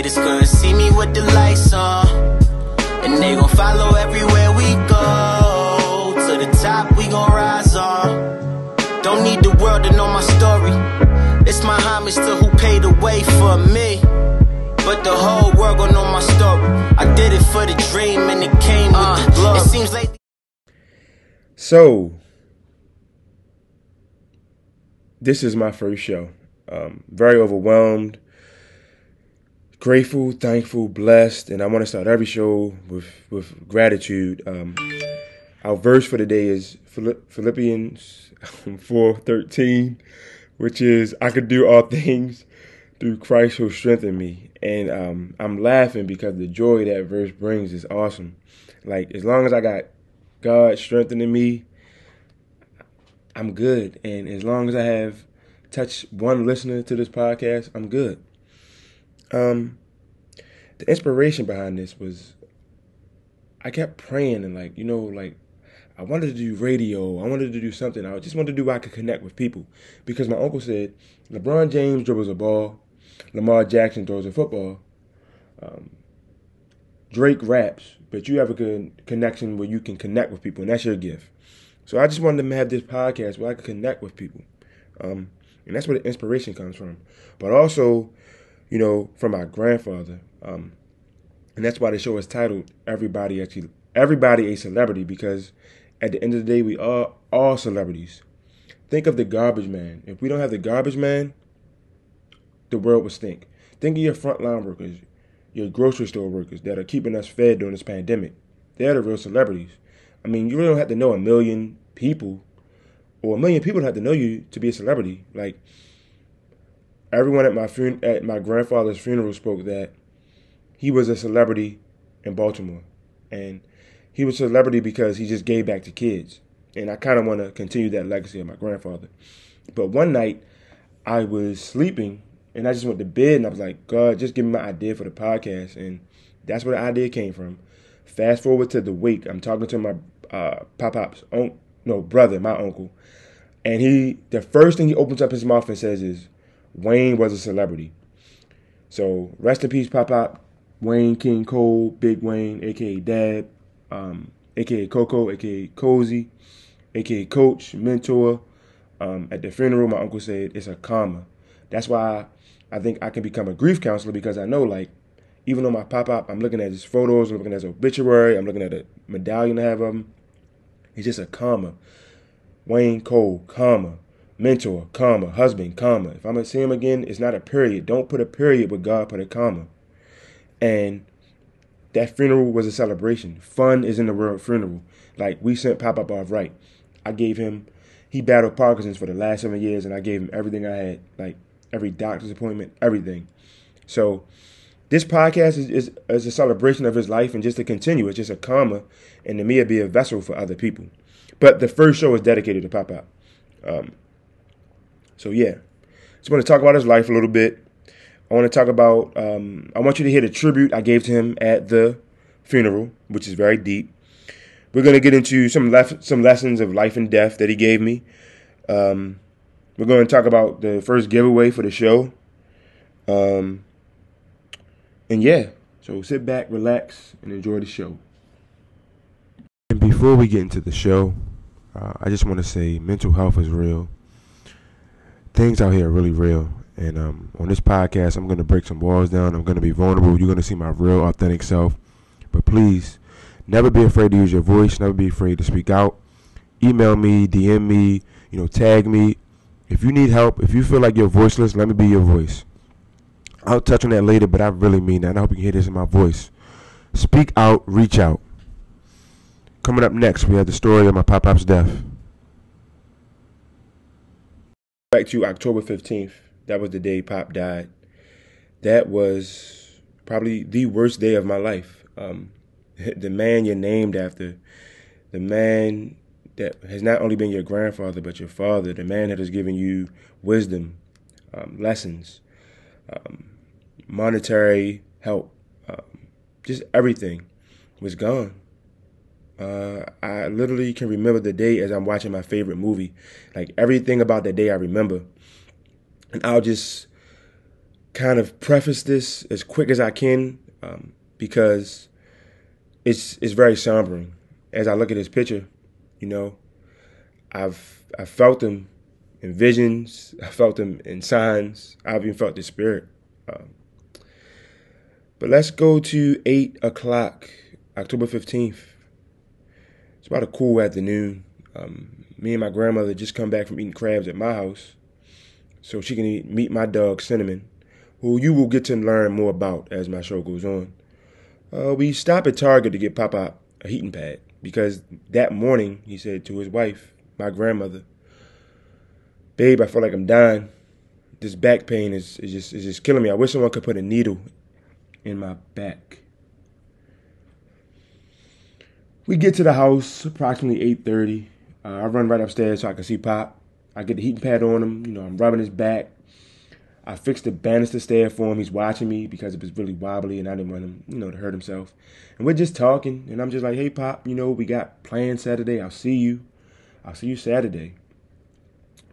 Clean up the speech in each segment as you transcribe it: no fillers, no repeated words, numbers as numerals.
haters couldn't see me with the lights on, and they gon' follow everywhere we go. To the top, we gon' rise on. Don't need the world to know my story. It's my homage to who paid the way for me. But the whole world gon' know my story. I did it for the dream, and it came with the glory. It seems like so. This is my first show. Very overwhelmed, grateful, thankful, blessed, and I want to start every show with gratitude. Our verse for today is Philippians 4:13, which is, I could do all things through Christ who strengthened me. And I'm laughing because the joy that verse brings is awesome. Like, as long as I got God strengthening me, I'm good. And as long as I have touched one listener to this podcast, I'm good. The inspiration behind this was, I kept praying and I wanted to do radio. I wanted to do something. I just wanted to do where I could connect with people. Because my uncle said, LeBron James dribbles a ball. Lamar Jackson throws a football. Drake raps. But you have a good connection where you can connect with people. And that's your gift. So I just wanted to have this podcast where I could connect with people. And that's where the inspiration comes from. But also, you know, from my grandfather. And that's why the show is titled Everybody a Celebrity, because at the end of the day, we are all celebrities. Think of the garbage man. If we don't have the garbage man, the world would stink. Think of your frontline workers, your grocery store workers that are keeping us fed during this pandemic. They're the real celebrities. I mean, you really don't have to know a million people have to know you to be a celebrity. Like, everyone at my grandfather's funeral spoke that he was a celebrity in Baltimore. And he was a celebrity because he just gave back to kids. And I kind of want to continue that legacy of my grandfather. But one night, I was sleeping, and I just went to bed, and I was like, God, just give me my idea for the podcast. And that's where the idea came from. Fast forward to the week, I'm talking to my my uncle. And the first thing he opens up his mouth and says is, Wayne was a celebrity. So, rest in peace, Pop-Pop. Wayne King Cole, Big Wayne, a.k.a. Dad, a.k.a. Coco, a.k.a. Cozy, a.k.a. Coach, Mentor. At the funeral, my uncle said, it's a karma. That's why I think I can become a grief counselor, because I know, like, even on my Pop-Up, I'm looking at his photos, I'm looking at his obituary, I'm looking at a medallion I have of him. It's just a karma. Wayne Cole, karma. Mentor, karma. Husband, karma. If I'm going to see him again, it's not a period. Don't put a period with God, put a karma. And that funeral was a celebration. Fun is in the word funeral. Like, we sent Pop-Up off right. I gave him, he battled Parkinson's for the last 7 years, and I gave him everything I had, like every doctor's appointment, everything. So this podcast is a celebration of his life, and just to continue, it's just a karma, and to me, it'd be a vessel for other people. But the first show is dedicated to Pop-Up. So yeah, just want to talk about his life a little bit. I want to talk about, I want you to hear the tribute I gave to him at the funeral, which is very deep. We're going to get into some lessons of life and death that he gave me. We're going to talk about the first giveaway for the show. And yeah, so sit back, relax, and enjoy the show. And before we get into the show, I just want to say mental health is real. Things out here are really real. And on this podcast, I'm going to break some walls down. I'm going to be vulnerable. You're going to see my real, authentic self. But please, never be afraid to use your voice. Never be afraid to speak out. Email me, DM me, tag me. If you need help, if you feel like you're voiceless, let me be your voice. I'll touch on that later, but I really mean that. And I hope you can hear this in my voice. Speak out. Reach out. Coming up next, we have the story of my Pop-Pop's death. Back to October 15th. That was the day Pop died. That was probably the worst day of my life. The man you're named after, the man that has not only been your grandfather but your father, the man that has given you wisdom, lessons, monetary help, just everything was gone. I literally can remember the day as I'm watching my favorite movie. Like, everything about that day I remember. And I'll just kind of preface this as quick as I can because it's very sombering. As I look at this picture, you know, I felt him in visions. I felt him in signs. I've even felt the spirit. But let's go to 8 o'clock, October 15th. It's about a cool afternoon. Me and my grandmother just come back from eating crabs at my house so she can meet my dog, Cinnamon, who you will get to learn more about as my show goes on. We stop at Target to get Papa a heating pad because that morning he said to his wife, my grandmother, "Babe, I feel like I'm dying. This back pain is just killing me. I wish someone could put a needle in my back." We get to the house approximately 8:30. I run right upstairs so I can see Pop. I get the heating pad on him. You know, I'm rubbing his back. I fix the banister stair for him. He's watching me because it was really wobbly, and I didn't want him, you know, to hurt himself. And we're just talking, and I'm just like, "Hey, Pop, you know, we got plans Saturday. I'll see you Saturday.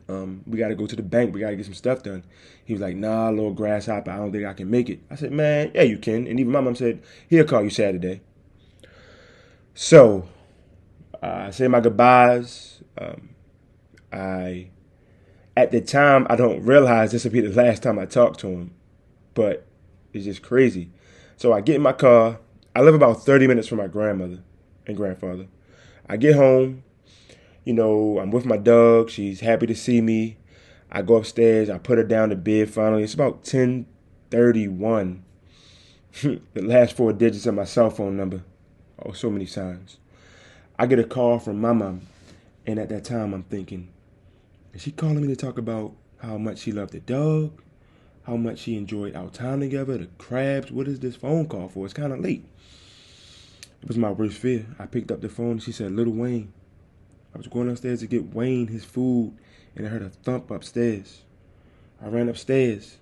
We got to go to the bank. We got to get some stuff done." He was like, "Nah, little grasshopper, I don't think I can make it." I said, "Man, yeah, you can." And even my mom said, "He'll call you Saturday." So I say my goodbyes. At the time, I don't realize this will be the last time I talk to him, but it's just crazy. So I get in my car. I live about 30 minutes from my grandmother and grandfather. I get home. You know, I'm with my dog. She's happy to see me. I go upstairs. I put her down to bed finally. It's about 10:31. The last 4 digits of my cell phone number. Oh, so many signs. I get a call from my mom. And at that time, I'm thinking, is she calling me to talk about how much she loved the dog? How much she enjoyed our time together? The crabs? What is this phone call for? It's kind of late. It was my worst fear. I picked up the phone. She said, "Little Wayne." I was going upstairs to get Wayne his food, and I heard a thump upstairs. I ran upstairs.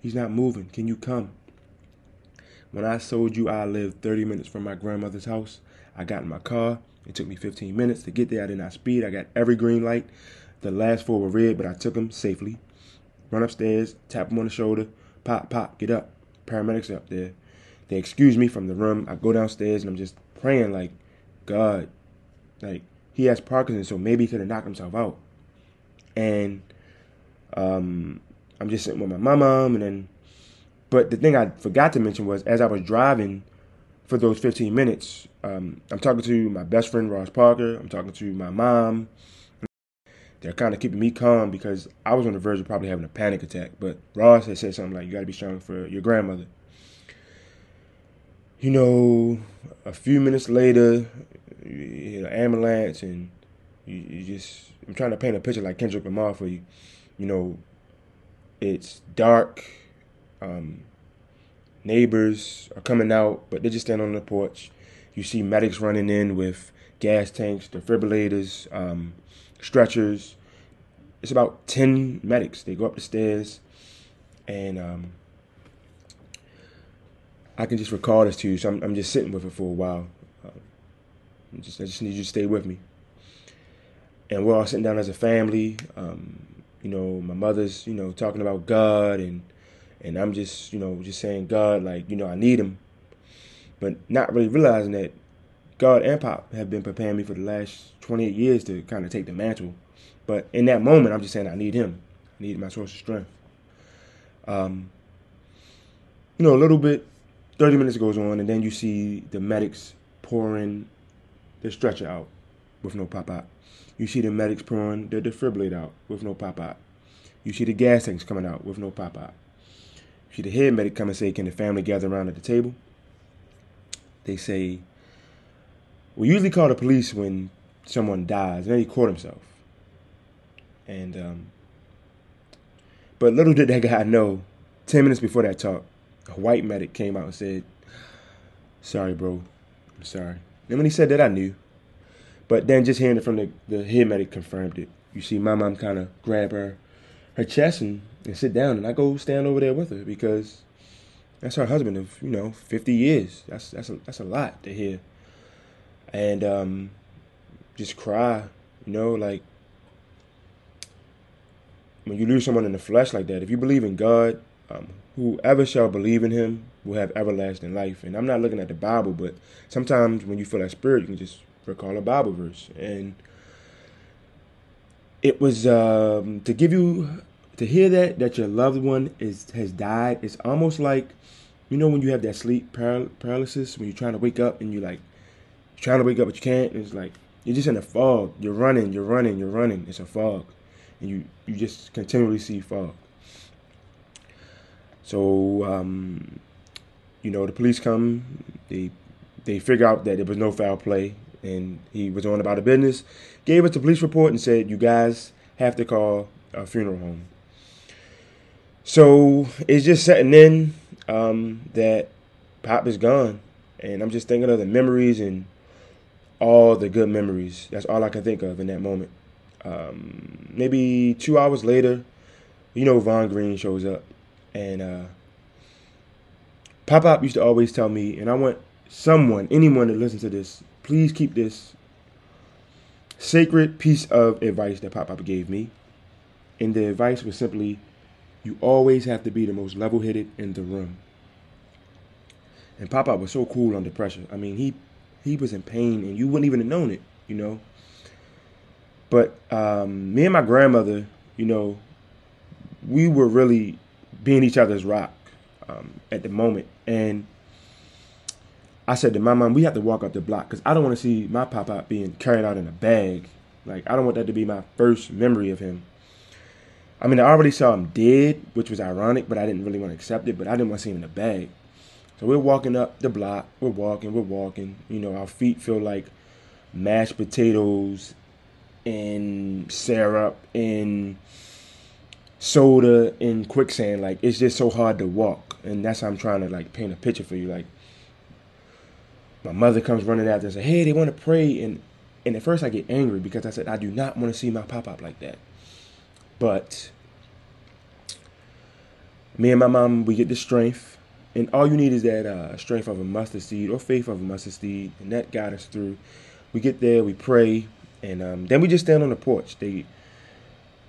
"He's not moving. Can you come?" When I told you I lived 30 minutes from my grandmother's house, I got in my car. It took me 15 minutes to get there. I did not speed. I got every green light. The last 4 were red, but I took them safely. Run upstairs, tap him on the shoulder. "Pop, Pop, get up." Paramedics are up there. They excuse me from the room. I go downstairs, and I'm just praying like, "God, like, he has Parkinson's, so maybe he could have knocked himself out." And I'm just sitting with my mom, but the thing I forgot to mention was, as I was driving for those 15 minutes, I'm talking to my best friend, Ross Parker. I'm talking to my mom. They're kind of keeping me calm because I was on the verge of probably having a panic attack. But Ross had said something like, "You got to be strong for your grandmother." You know, a few minutes later, you hit an ambulance, and I'm trying to paint a picture like Kendrick Lamar for you. You know, it's dark. Neighbors are coming out, but they just stand on the porch. You see medics running in with gas tanks, defibrillators, stretchers. It's about 10 medics. They go up the stairs, and I can just recall this to you, so I'm just sitting with it for a while. I just need you to stay with me. And we're all sitting down as a family. You know, my mother's, you know, talking about God, and I'm just, you know, just saying, "God, like, you know, I need him." But not really realizing that God and Pop have been preparing me for the last 28 years to kind of take the mantle. But in that moment, I'm just saying I need him. I need my source of strength. You know, a little bit, 30 minutes goes on, and then you see the medics pouring their stretcher out with no pop-out. You see the medics pouring their defibrillator out with no pop-out. You see the gas tanks coming out with no pop-out. You see the head medic come and say, "Can the family gather around at the table?" They say, "We usually call the police when someone dies," and then he caught himself. And but little did that guy know, 10 minutes before that talk, a white medic came out and said, "Sorry, bro, I'm sorry." And when he said that, I knew. But then just hearing it from the head medic confirmed it. You see my mom kind of grab her chest and sit down. And I go stand over there with her because that's her husband of, you know, 50 years. That's a lot to hear. And just cry, you know, like when you lose someone in the flesh like that, if you believe in God, Whoever shall believe in him will have everlasting life. And I'm not looking at the Bible, but sometimes when you feel that spirit, you can just recall a Bible verse. And it was to hear that your loved one has died. It's almost like, you know, when you have that sleep paralysis, when you're trying to wake up and but you can't. And it's like you're just in a fog. You're running. It's a fog, and you just continually see fog. So, the police come, they figure out that there was no foul play, and he was on about a business, gave us the police report and said, you guys have to call a funeral home. So, it's just setting in that Pop is gone, and I'm just thinking of the memories and all the good memories. That's all I can think of in that moment. Maybe 2 hours later, Vaughn Green shows up. And Pop-Pop used to always tell me, and I want anyone to listen to this, please keep this sacred piece of advice that Pop-Pop gave me. And the advice was simply, you always have to be the most level-headed in the room. And Pop-Pop was so cool under pressure. I mean, he was in pain, and you wouldn't even have known it, But me and my grandmother, we were really being each other's rock at the moment. And I said to my mom, we have to walk up the block because I don't want to see my Pop-Pop being carried out in a bag. Like, I don't want that to be my first memory of him. I mean, I already saw him dead, which was ironic, but I didn't really want to accept it, but I didn't want to see him in a bag. So we're walking up the block. We're walking. Our feet feel like mashed potatoes and syrup and soda in quicksand. Like, it's just so hard to walk, and that's how I'm trying to paint a picture for you. My mother comes running out there and says, hey, they want to pray, and at first I get angry because I said I do not want to see my Pop-Pop like that. But me and my mom, we get the strength, and all you need is that strength of a mustard seed or faith of a mustard seed, and that got us through. We get there, we pray, and then we just stand on the porch.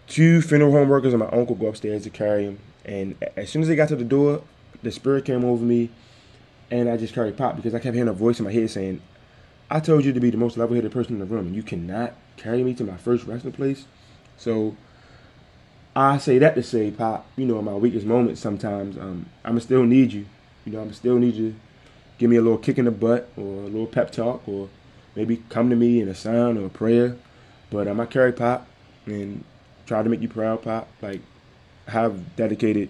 Two funeral home workers and my uncle go upstairs to carry him. And as soon as they got to the door, the spirit came over me, and I just carried Pop because I kept hearing a voice in my head saying, I told you to be the most level-headed person in the room, and you cannot carry me to my first resting place. So I say that to say, Pop, in my weakest moments sometimes, I'ma still need you. I'ma still need you to give me a little kick in the butt or a little pep talk or maybe come to me in a sign or a prayer. But I carry Pop and try to make you proud, Pop. I've dedicated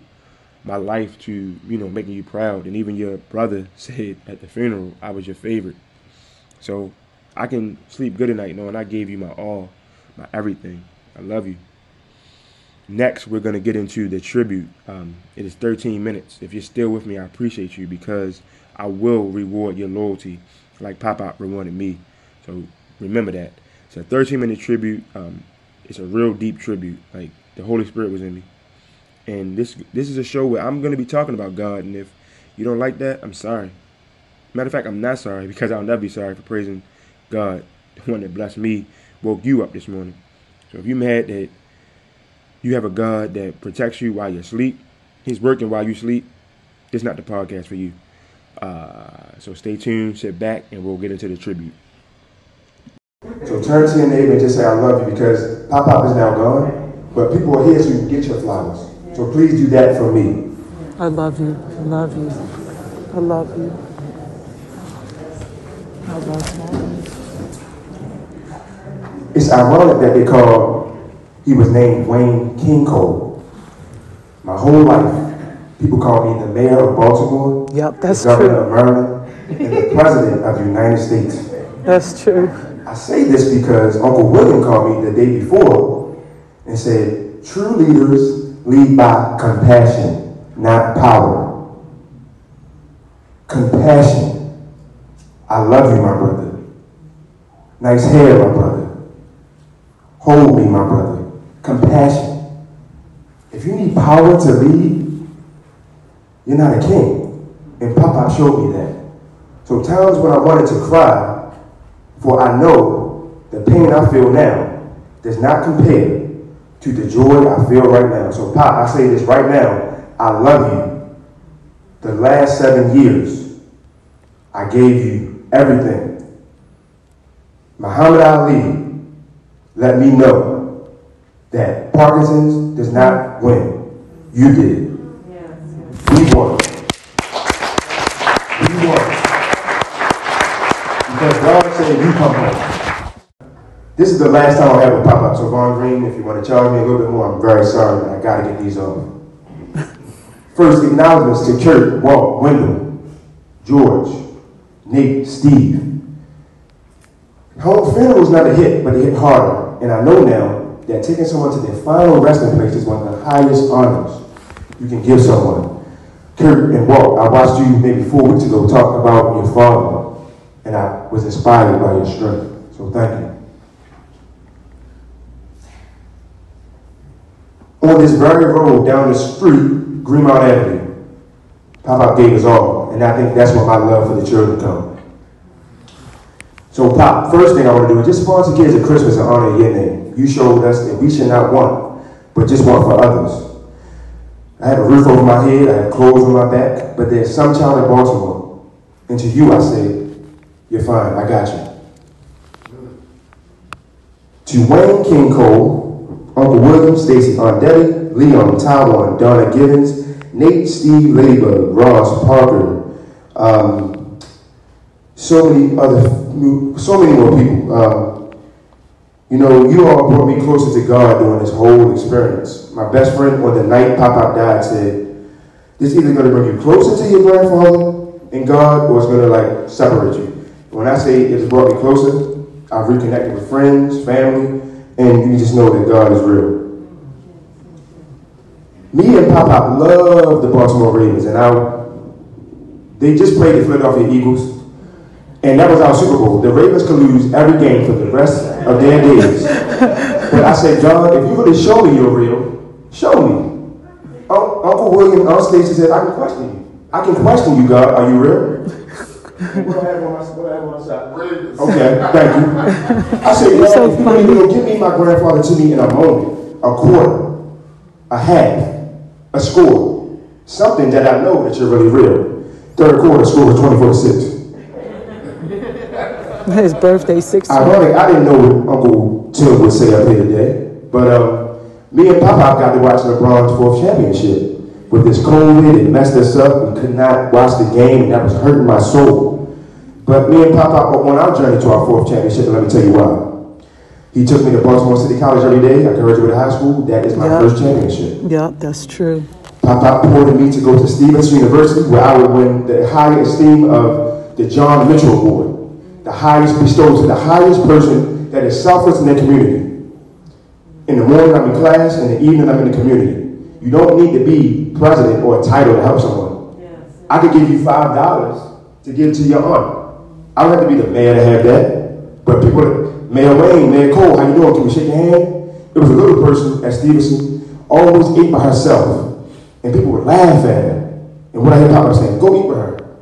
my life to, making you proud. And even your brother said at the funeral, I was your favorite. So I can sleep good at night knowing I gave you my all, my everything. I love you. Next, we're going to get into the tribute. It is 13 minutes. If you're still with me, I appreciate you because I will reward your loyalty like Pop-Pop rewarded me. So remember that. It's a 13-minute tribute. It's a real deep tribute. The Holy Spirit was in me. And this is a show where I'm going to be talking about God. And if you don't like that, I'm sorry. Matter of fact, I'm not sorry because I'll never be sorry for praising God, the one that blessed me, woke you up this morning. So if you're mad that you have a God that protects you while you sleep, He's working while you sleep, this is not the podcast for you. So stay tuned, sit back, and we'll get into the tribute. So turn to your neighbor and just say, I love you, because Pop-Pop is now gone, but people are here to get your flowers. So please do that for me. I love you. I love you. I love you. I love you. It's ironic that he was named Wayne King Cole. My whole life, people call me the mayor of Baltimore, yep, that's the governor of Maryland, and the president of the United States. That's true. I say this because Uncle William called me the day before and said, true leaders lead by compassion, not power. Compassion. I love you, my brother. Nice hair, my brother. Hold me, my brother. Compassion. If you need power to lead, you're not a king. And Papa showed me that. So times when I wanted to cry, for I know the pain I feel now does not compare to the joy I feel right now. So, Pop, I say this right now. I love you. The last 7 years, I gave you everything. Muhammad Ali let me know that Parkinson's does not win. You did. Yes, yes. We won. We won. Because God said you come home. This is the last time I'll ever pop up. So Vaughn Green, if you want to charge me a little bit more, I'm very sorry, but I got to get these off. First, acknowledgments to Kurt, Walt, Wendell, George, Nate, Steve. Home funeral's not a hit, but it hit harder. And I know now that taking someone to their final resting place is one of the highest honors you can give someone. Kurt and Walt, I watched you maybe 4 weeks ago talk about your father, and I was inspired by your strength. So thank you. On this very road down the street, Greenmount Avenue, Pop gave us all, and I think that's where my love for the children comes. So Pop, first thing I want to do is just sponsor kids at Christmas in honor of your name. You showed us that we should not want, but just want for others. I have a roof over my head, I have clothes on my back, but there's some child in Baltimore, and to you I say, you're fine, I got you. To Wayne King Cole, Uncle William, Stacy, Aunt Debbie, Leon, Taiwan, Donna Givens, Nate, Steve, Ladybug, Ross Parker, so many more people. You know, you all brought me closer to God during this whole experience. My best friend on the night Pop died said, this is either going to bring you closer to your grandfather and God, or it's going to like separate you. When I say it's brought me closer, I've reconnected with friends, family, and you just know that God is real. Me and Pop love the Baltimore Ravens, and they just played the Philadelphia Eagles, and that was our Super Bowl. The Ravens could lose every game for the rest of their days. But I said, John, if you're going to show me you're real, show me. Uncle William on stage said, I can question you. I can question you, God. Are you real? Okay, thank you. I said, God, so if you're going to give me my grandfather to me in a moment, a quarter, a half, a score, something that I know that you're really real. Third quarter, score was 24-6. His birthday, 16. Ironic, I didn't know what Uncle Tim would say up here today, but me and Papa got to watch LeBron's fourth championship. With this COVID, it messed us up. We could not watch the game, and that was hurting my soul. But me and Papa were on our journey to our fourth championship, and let me tell you why. He took me to Baltimore City College every day. I graduated high school. That is my first championship. Yep, that's true. Pop wanted me to go to Stevens University, where I would win the high esteem of the John Mitchell Award, the highest bestowed to the highest person that is selfless in their community. In the morning, I'm in class. In the evening, I'm in the community. You don't need to be president or a title to help someone. Yes. I could give you $5 to give to your aunt. I don't have to be the mayor to have that, but people. Mayor Wayne, Mayor Cole, how you doing? Can we shake your hand? It was a little person at Stevenson, always ate by herself. And people would laugh at her. And when I heard Papa saying, go eat with her.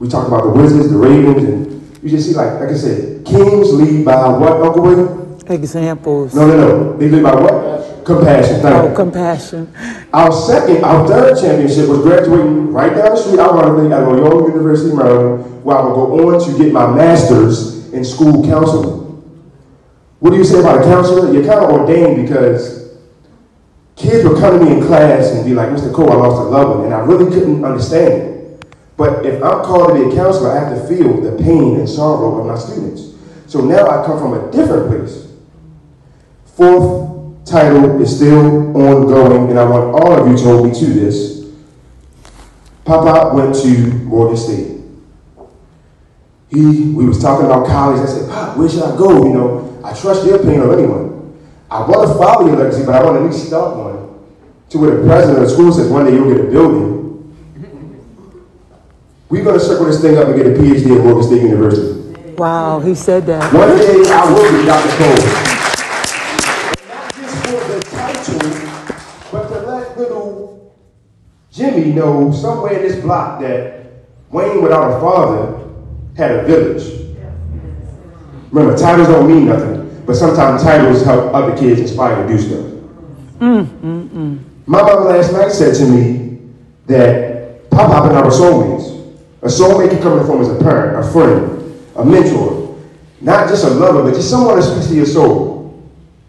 We talked about the Wizards, the Ravens, and you just see, like I said, kings lead by what, Uncle William? Examples. No. They lead by what? Compassion. Compassion. Our third championship was graduating right down the street, ironically, at Loyola University, Maryland, where I would go on to get my master's in school counseling. What do you say about a counselor? You're kind of ordained because kids would come to me in class and be like, Mr. Cole, I lost a loved one, and I really couldn't understand it. But if I'm called to be a counselor, I have to feel the pain and sorrow of my students. So now I come from a different place. Fourth title is still ongoing, and I want all of you to hold me to this. Papa went to Morgan State. We was talking about college. I said, Pop, where should I go? You know, I trust your opinion of anyone. I want to follow your legacy, but I want to at least start one. To where the president of the school says, one day you'll get a building. We're going to circle this thing up and get a PhD at Morgan State University. Wow, he said that. One day I will be Dr. Cole. Not just for the title, but to let little Jimmy know somewhere in this block that Wayne without a father had a village. Remember, titles don't mean nothing, but sometimes titles help other kids inspire to do stuff. My mama last night said to me that Pop and I were soulmates. A soulmate can come in the form as a parent, a friend, a mentor, not just a lover, but just someone that speaks to your soul.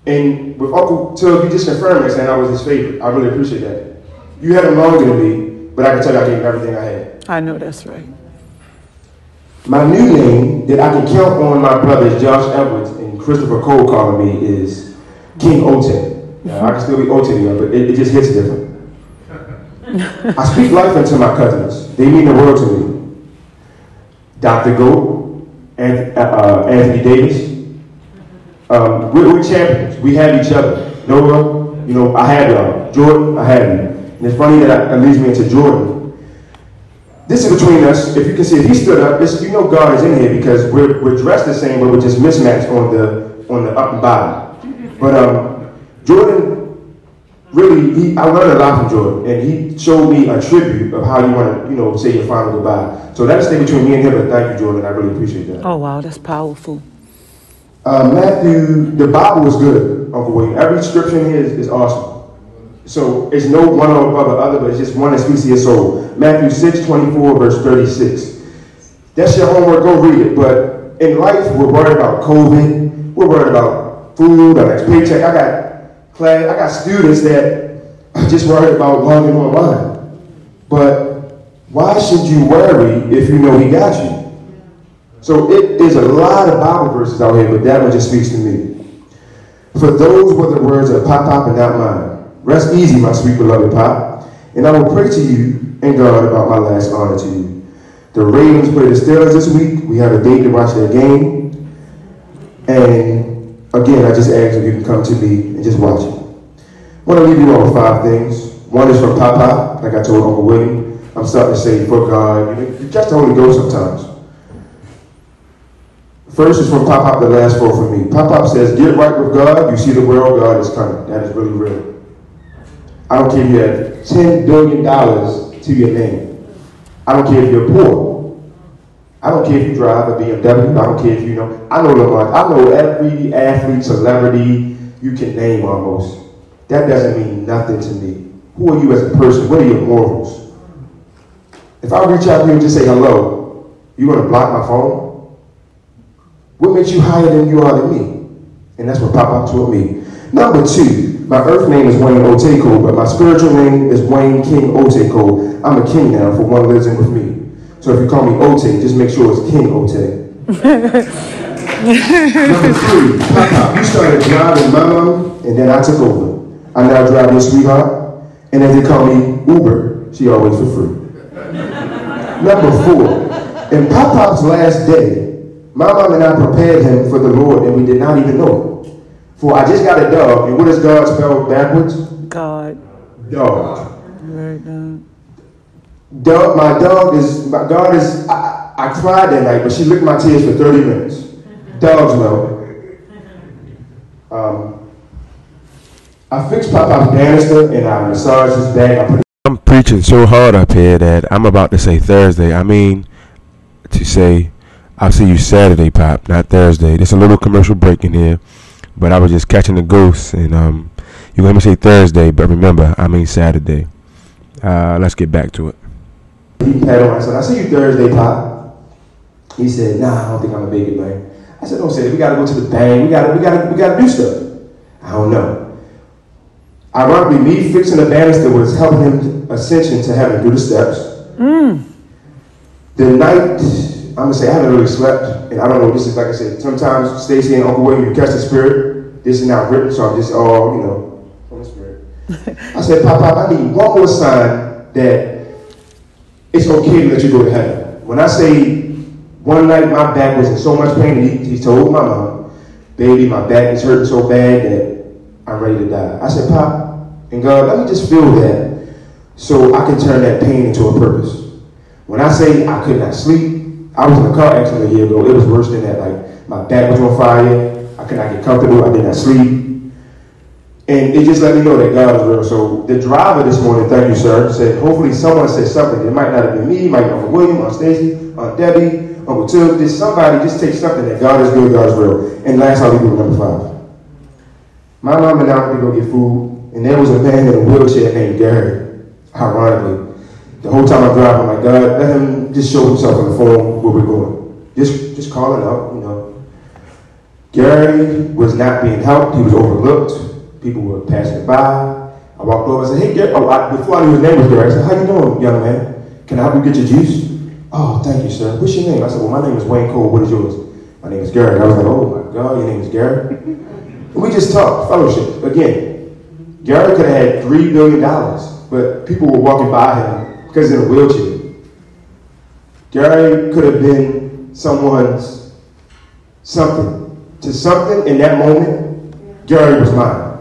And with Uncle Till, you just confirmed that saying I was his favorite. I really appreciate that. You had him longer than me, but I can tell you I gave him everything I had. I know that's right. My new name that I can count on my brothers Josh Edwards and Christopher Cole calling me is King Oten. Now, I can still be Oten, but it just hits different. I speak life into my cousins. They mean the world to me. Dr. Goat, Anthony Davis. We're champions. We have each other. Noah, you know, I had Jordan, I had him. And it's funny that it leads me into Jordan. This is between us. If you can see, if he stood up, you know God is in here because we're dressed the same, but we're just mismatched on the up and bottom. But Jordan, really, I learned a lot from Jordan, and he showed me a tribute of how you want to, you know, say your final goodbye. So that's the thing between me and him, but thank you, Jordan. I really appreciate that. Oh, wow, that's powerful. Matthew, the Bible is good, Uncle William. Every scripture in here is awesome. So it's no one above the other, but it's just one that speaks to your soul. Matthew 6:24, verse 36. That's your homework. Go read it. But in life, we're worried about COVID. We're worried about food, our next paycheck. I got students that are just worried about logging online. But why should you worry if you know he got you? So there's a lot of Bible verses out here, but that one just speaks to me. For those were the words of Pop and not mine. Rest easy, my sweet beloved Pop, and I will pray to you and God about my last honor to you. The Ravens play the Steelers this week. We have a date to watch their game. And again, I just ask if you can come to me and just watch it. I want to leave you all with 5 things. One is from Pop, like I told Uncle William. I'm starting to say, for God, you just the Holy Ghost sometimes. First is from Pop-Pop, the last 4 for me. Pop-Pop says, get right with God, you see the world, God is coming. That is really real. I don't care if you have $10 billion to your name. I don't care if you're poor. I don't care if you drive a BMW. I don't care if you know. I know LeBron. I know every athlete, celebrity you can name almost. That doesn't mean nothing to me. Who are you as a person? What are your morals? If I reach out to you and just say hello, you want to block my phone? What makes you higher than you are to me? And that's what Pop-Pop told me. Number 2, my earth name is Wayne Oteko, but my spiritual name is Wayne King Oteko. I'm a king now for one lives in with me. So if you call me Ote, just make sure it's King Ote. Number 3, Pop-Pop, you started driving my mom, and then I took over. I now drive your sweetheart, and then they call me Uber. She always for free. Number 4, in Pop-Pop's last day, my mom and I prepared him for the Lord, and we did not even know it. For I just got a dog, and what does God spell backwards? God. Dog. Right, dog. My dog is, my God is, I cried that night, but she licked my tears for 30 minutes. Dogs know. I fixed Pop-Pop's banister, and I massaged his back. I'm preaching so hard up here that I'm about to say Thursday. I mean to say I'll see you Saturday, Pop, not Thursday. There's a little commercial break in here, but I was just catching the ghost, and you hear me say Thursday, but remember, I mean Saturday. Let's get back to it. He pat on my son. I see you Thursday, Pop. He said, nah, I don't think I'm a baby, man. I said, don't say that. We gotta go to the bank. We gotta do stuff. I don't know. Ironically, me fixing the banister was helping him ascension to heaven through the steps. The night, I'm going to say I haven't really slept, and I don't know, this is like I said, sometimes Stacy and Uncle William, you catch the spirit. This is not written, so I'm just all, you know, from the spirit. I said, Pop, I need one more sign that it's okay to let you go to heaven. When I say one night my back was in so much pain, and he told my mom, baby, my back is hurting so bad that I'm ready to die. I said, Pop, and God, let me just feel that so I can turn that pain into a purpose. When I say I could not sleep, I was in a car accident a year ago. It was worse than that. Like, my back was on fire. I could not get comfortable. I did not sleep. And it just let me know that God was real. So the driver this morning, thank you, sir, said hopefully someone said something. It might not have been me, it might be Uncle William, Aunt Stacy, Aunt Debbie, Uncle Till. Did somebody just take something that God is good, God is real. And last, I'll leave you with number 5. My mom and I went to go get food. And there was a man in a wheelchair named Derek, ironically. The whole time I drive, I'm like, God, let him just show himself on the phone where we're going. Just call it out, you know. Gary was not being helped. He was overlooked. People were passing by. I walked over and said, hey, Gary. Oh, before I knew his name was Gary, I said, how you doing, young man? Can I help you get your juice? Oh, thank you, sir. What's your name? I said, well, my name is Wayne Cole. What is yours? My name is Gary. I was like, oh, my God, your name is Gary? We just talked, fellowship. Again, Gary could have had $3 million, but people were walking by him because he's in a wheelchair. Gary could have been someone's something. To something in that moment, Gary was mine.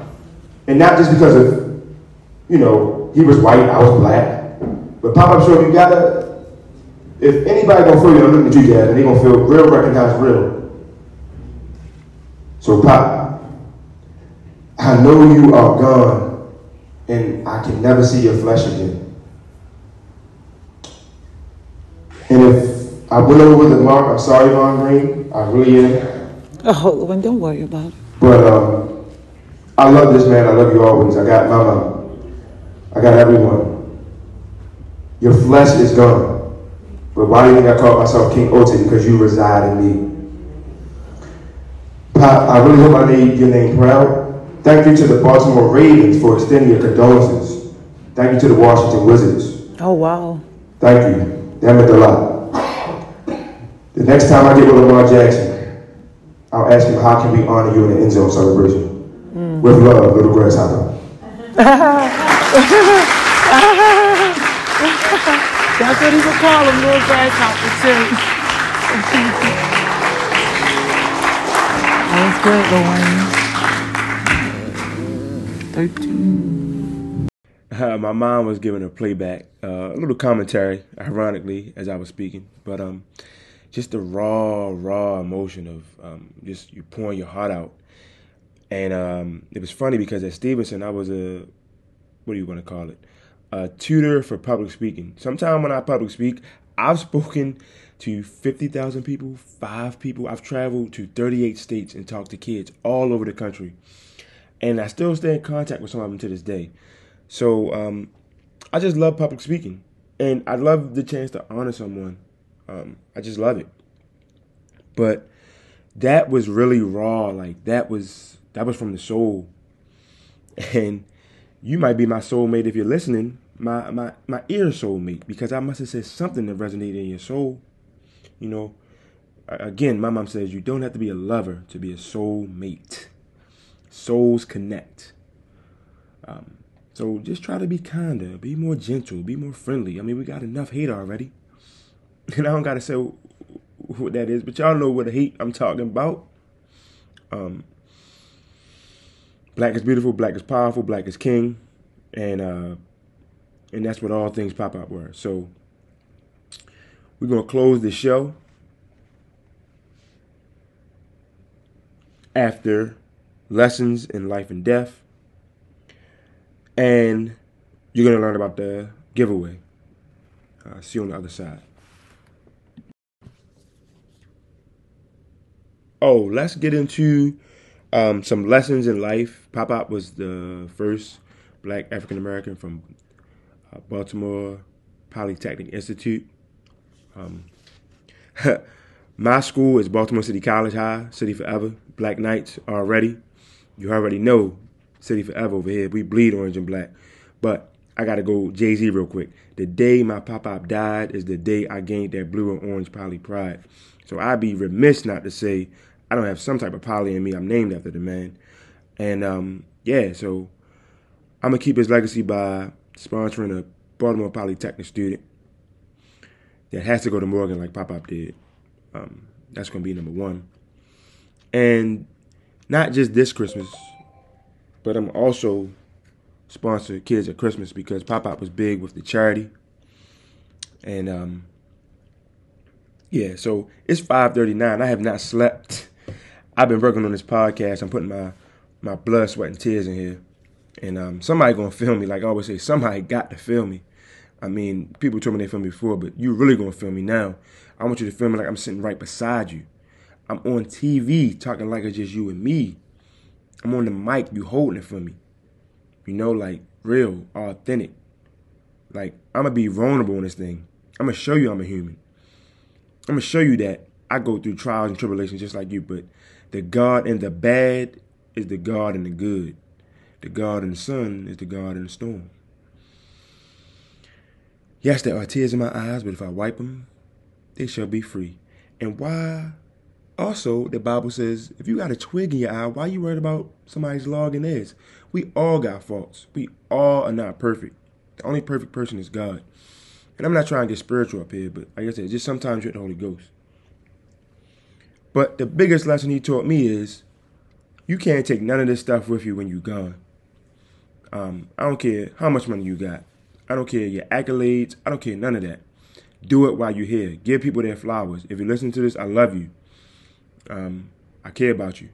And not just because of, you know, he was white, I was black. But pop-up show, you gotta, if anybody gonna feel you, I'm looking at you guys, and they gonna feel real, recognized real. So Pop, I know you are gone, and I can never see your flesh again. And if I went over the mark, I'm sorry, Vaughn Green, I really am. Oh, Lord, don't worry about it. But I love this man, I love you always. I got my mom. I got everyone. Your flesh is gone. But why do you think I called myself King Otis? Because you reside in me. Pop, I really hope I made your name proud. Thank you to the Baltimore Ravens for extending your condolences. Thank you to the Washington Wizards. Oh, wow. Thank you. That meant a lot. The next time I get with Lamar Jackson, I'll ask him, how can we honor you in the end zone celebration? With love, little grasshopper. That's what he would call him, little grasshopper, too. That was good, Lorraine. 13. My mom was giving a playback, a little commentary, ironically, as I was speaking. But just the raw emotion of just you pouring your heart out. And it was funny because at Stevenson, I was a... what do you want to call it? A tutor for public speaking. Sometime when I public speak, I've spoken to 50,000 people, 5 people. I've traveled to 38 states and talked to kids all over the country. And I still stay in contact with some of them to this day. So I just love public speaking. And I love the chance to honor someone. I just love it. But that was really raw. Like that was from the soul. And you might be my soulmate if you're listening, my ear soulmate, because I must have said something that resonated in your soul. You know, again, my mom says you don't have to be a lover to be a soulmate. Souls connect. So just try to be kinder, be more gentle, be more friendly. I mean, we got enough hate already. And I don't got to say what that is, but y'all know what the hate I'm talking about. Black is beautiful, black is powerful, black is king, and that's what all things pop up were. So we're going to close the show after lessons in life and death, and you're going to learn about the giveaway. See you on the other side. Oh, let's get into... some lessons in life. Pop-Op was the first black African-American from Baltimore Polytechnic Institute. My school is Baltimore City College High, City Forever. Black Knights already. You already know City Forever over here. We bleed orange and black. But I got to go Jay-Z real quick. The day my Pop-Op died is the day I gained that blue and orange poly pride. So I'd be remiss not to say I don't have some type of poly in me. I'm named after the man. And, yeah, so I'm going to keep his legacy by sponsoring a Baltimore Polytechnic student that has to go to Morgan like Pop-Up did. That's going to be number one. And not just this Christmas, but I'm also sponsoring kids at Christmas because Pop-Up was big with the charity. And, yeah, so it's 5:39. I have not slept. I've been working on this podcast. I'm putting my blood, sweat, and tears in here. And somebody going to film me. Like I always say, somebody got to film me. I mean, people told me they filmed me before, but you really going to film me now. I want you to film me like I'm sitting right beside you. I'm on TV talking like it's just you and me. I'm on the mic. You holding it for me. You know, like, real, authentic. Like, I'm going to be vulnerable in this thing. I'm going to show you I'm a human. I'm going to show you that I go through trials and tribulations just like you, but the God in the bad is the God in the good. The God in the sun is the God in the storm. Yes, there are tears in my eyes, but if I wipe them, they shall be free. And why? Also, the Bible says, if you got a twig in your eye, why you worried about somebody's log in theirs? We all got faults. We all are not perfect. The only perfect person is God. And I'm not trying to get spiritual up here, but like I said, just sometimes you're the Holy Ghost. But the biggest lesson he taught me is, you can't take none of this stuff with you when you're gone. I don't care how much money you got. I don't care your accolades. I don't care none of that. Do it while you're here. Give people their flowers. If you listen to this, I love you. I care about you.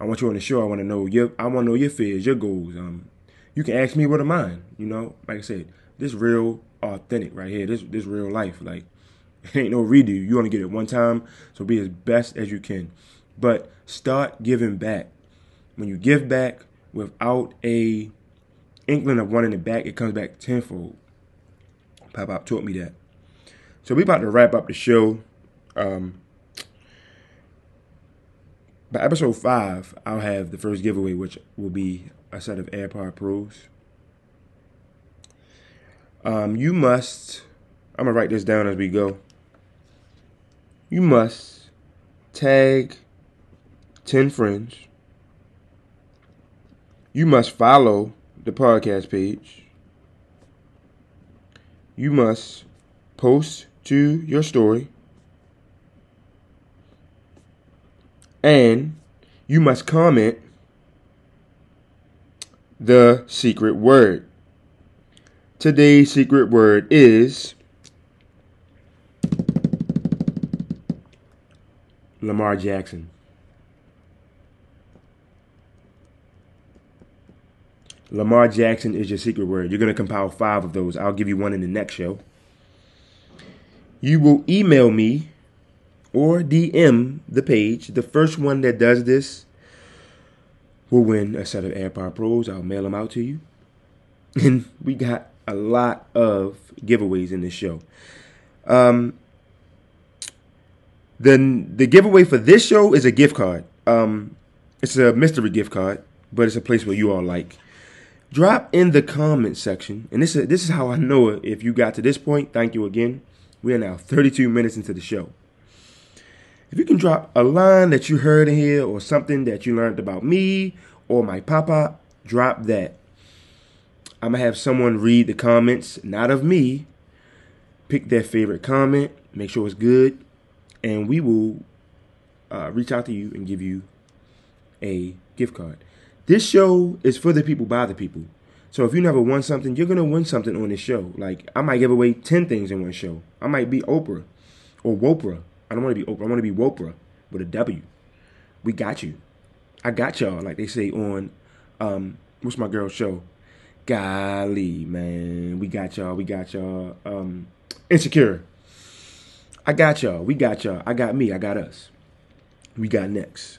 I want you on the show. I want to know your fears, your goals. You can ask me what are mine. You know, like I said, this real authentic right here. This real life. Like, it ain't no redo. You only get it one time, so be as best as you can. But start giving back. When you give back without a inkling of wanting it back, it comes back tenfold. Pop-Pop taught me that. So we about to wrap up the show. By episode 5, I'll have the first giveaway, which will be a set of AirPod Pros. I'm going to write this down as we go. You must tag 10 friends. You must follow the podcast page. You must post to your story. And you must comment the secret word. Today's secret word is Lamar Jackson. Lamar Jackson is your secret word. You're going to compile 5 of those. I'll give you one in the next show. You will email me or DM the page. The first one that does this will win a set of AirPod Pros. I'll mail them out to you. And we got a lot of giveaways in this show. The giveaway for this show is a gift card. It's a mystery gift card, but it's a place where you all like. Drop in the comment section, and this is how I know it. If you got to this point, thank you again. We are now 32 minutes into the show. If you can drop a line that you heard in here or something that you learned about me or my papa, drop that. I'm going to have someone read the comments, not of me. Pick their favorite comment, make sure it's good, and we will reach out to you and give you a gift card. This show is for the people, by the people. So if you never won something, you're going to win something on this show. Like, I might give away 10 things in one show. I might be Oprah or Wopra. I don't want to be Oprah. I want to be Wopra with a W. We got you. I got y'all, like they say on, what's my girl's show? Golly, man. We got y'all. We got y'all. Insecure. I got y'all. We got y'all. I got me. I got us. We got next.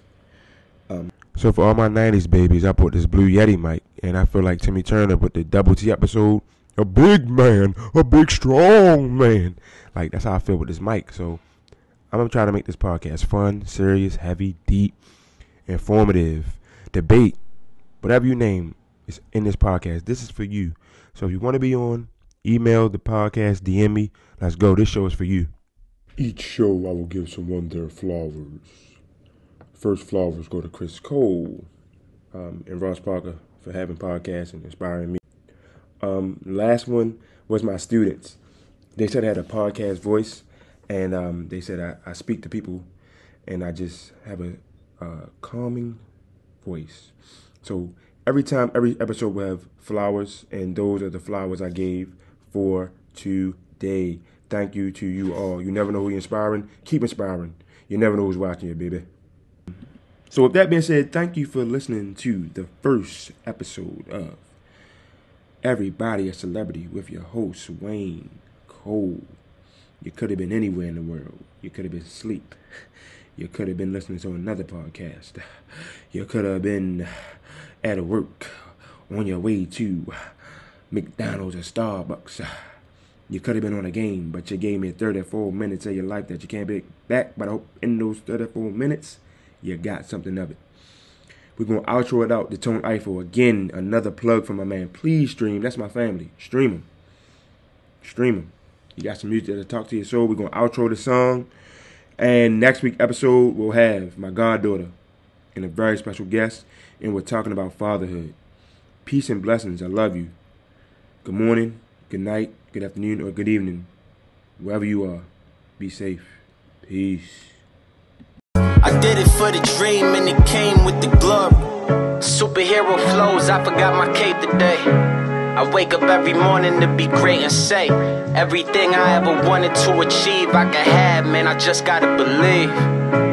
So for all my 90s babies, I bought this Blue Yeti mic, and I feel like Timmy Turner with the Double T episode, a big man, a big strong man. Like, that's how I feel with this mic. So I'm going to try to make this podcast fun, serious, heavy, deep, informative, debate, whatever you name is in this podcast. This is for you. So if you want to be on, email the podcast, DM me. Let's go. This show is for you. Each show I will give someone their flowers. First flowers go to Chris Cole and Ross Parker for having podcasts and inspiring me. Last one was my students. They said I had a podcast voice, and they said I speak to people, and I just have a calming voice. So every episode will have flowers, and those are the flowers I gave for today. Thank you to you all. You never know who you're inspiring. Keep inspiring. You never know who's watching you, baby. So with that being said, thank you for listening to the first episode of Everybody a Celebrity with your host, Wayne Cole. You could have been anywhere in the world. You could have been asleep. You could have been listening to another podcast. You could have been at work on your way to McDonald's or Starbucks. You could have been on a game, but you gave me 34 minutes of your life that you can't be back. But I hope in those 34 minutes, you got something of it. We're going to outro it out to Tone Eiffel. Again, another plug for my man. Please stream. That's my family. Stream him. Stream him. You got some music to talk to your soul. We're going to outro the song. And next week's episode, we'll have my goddaughter and a very special guest. And we're talking about fatherhood. Peace and blessings. I love you. Good morning, good night, good afternoon, or good evening. Wherever you are, be safe. Peace. I did it for the dream and it came with the glove. Superhero flows, I forgot my cape today. I wake up every morning to be great and say everything I ever wanted to achieve I can have, man, I just gotta believe.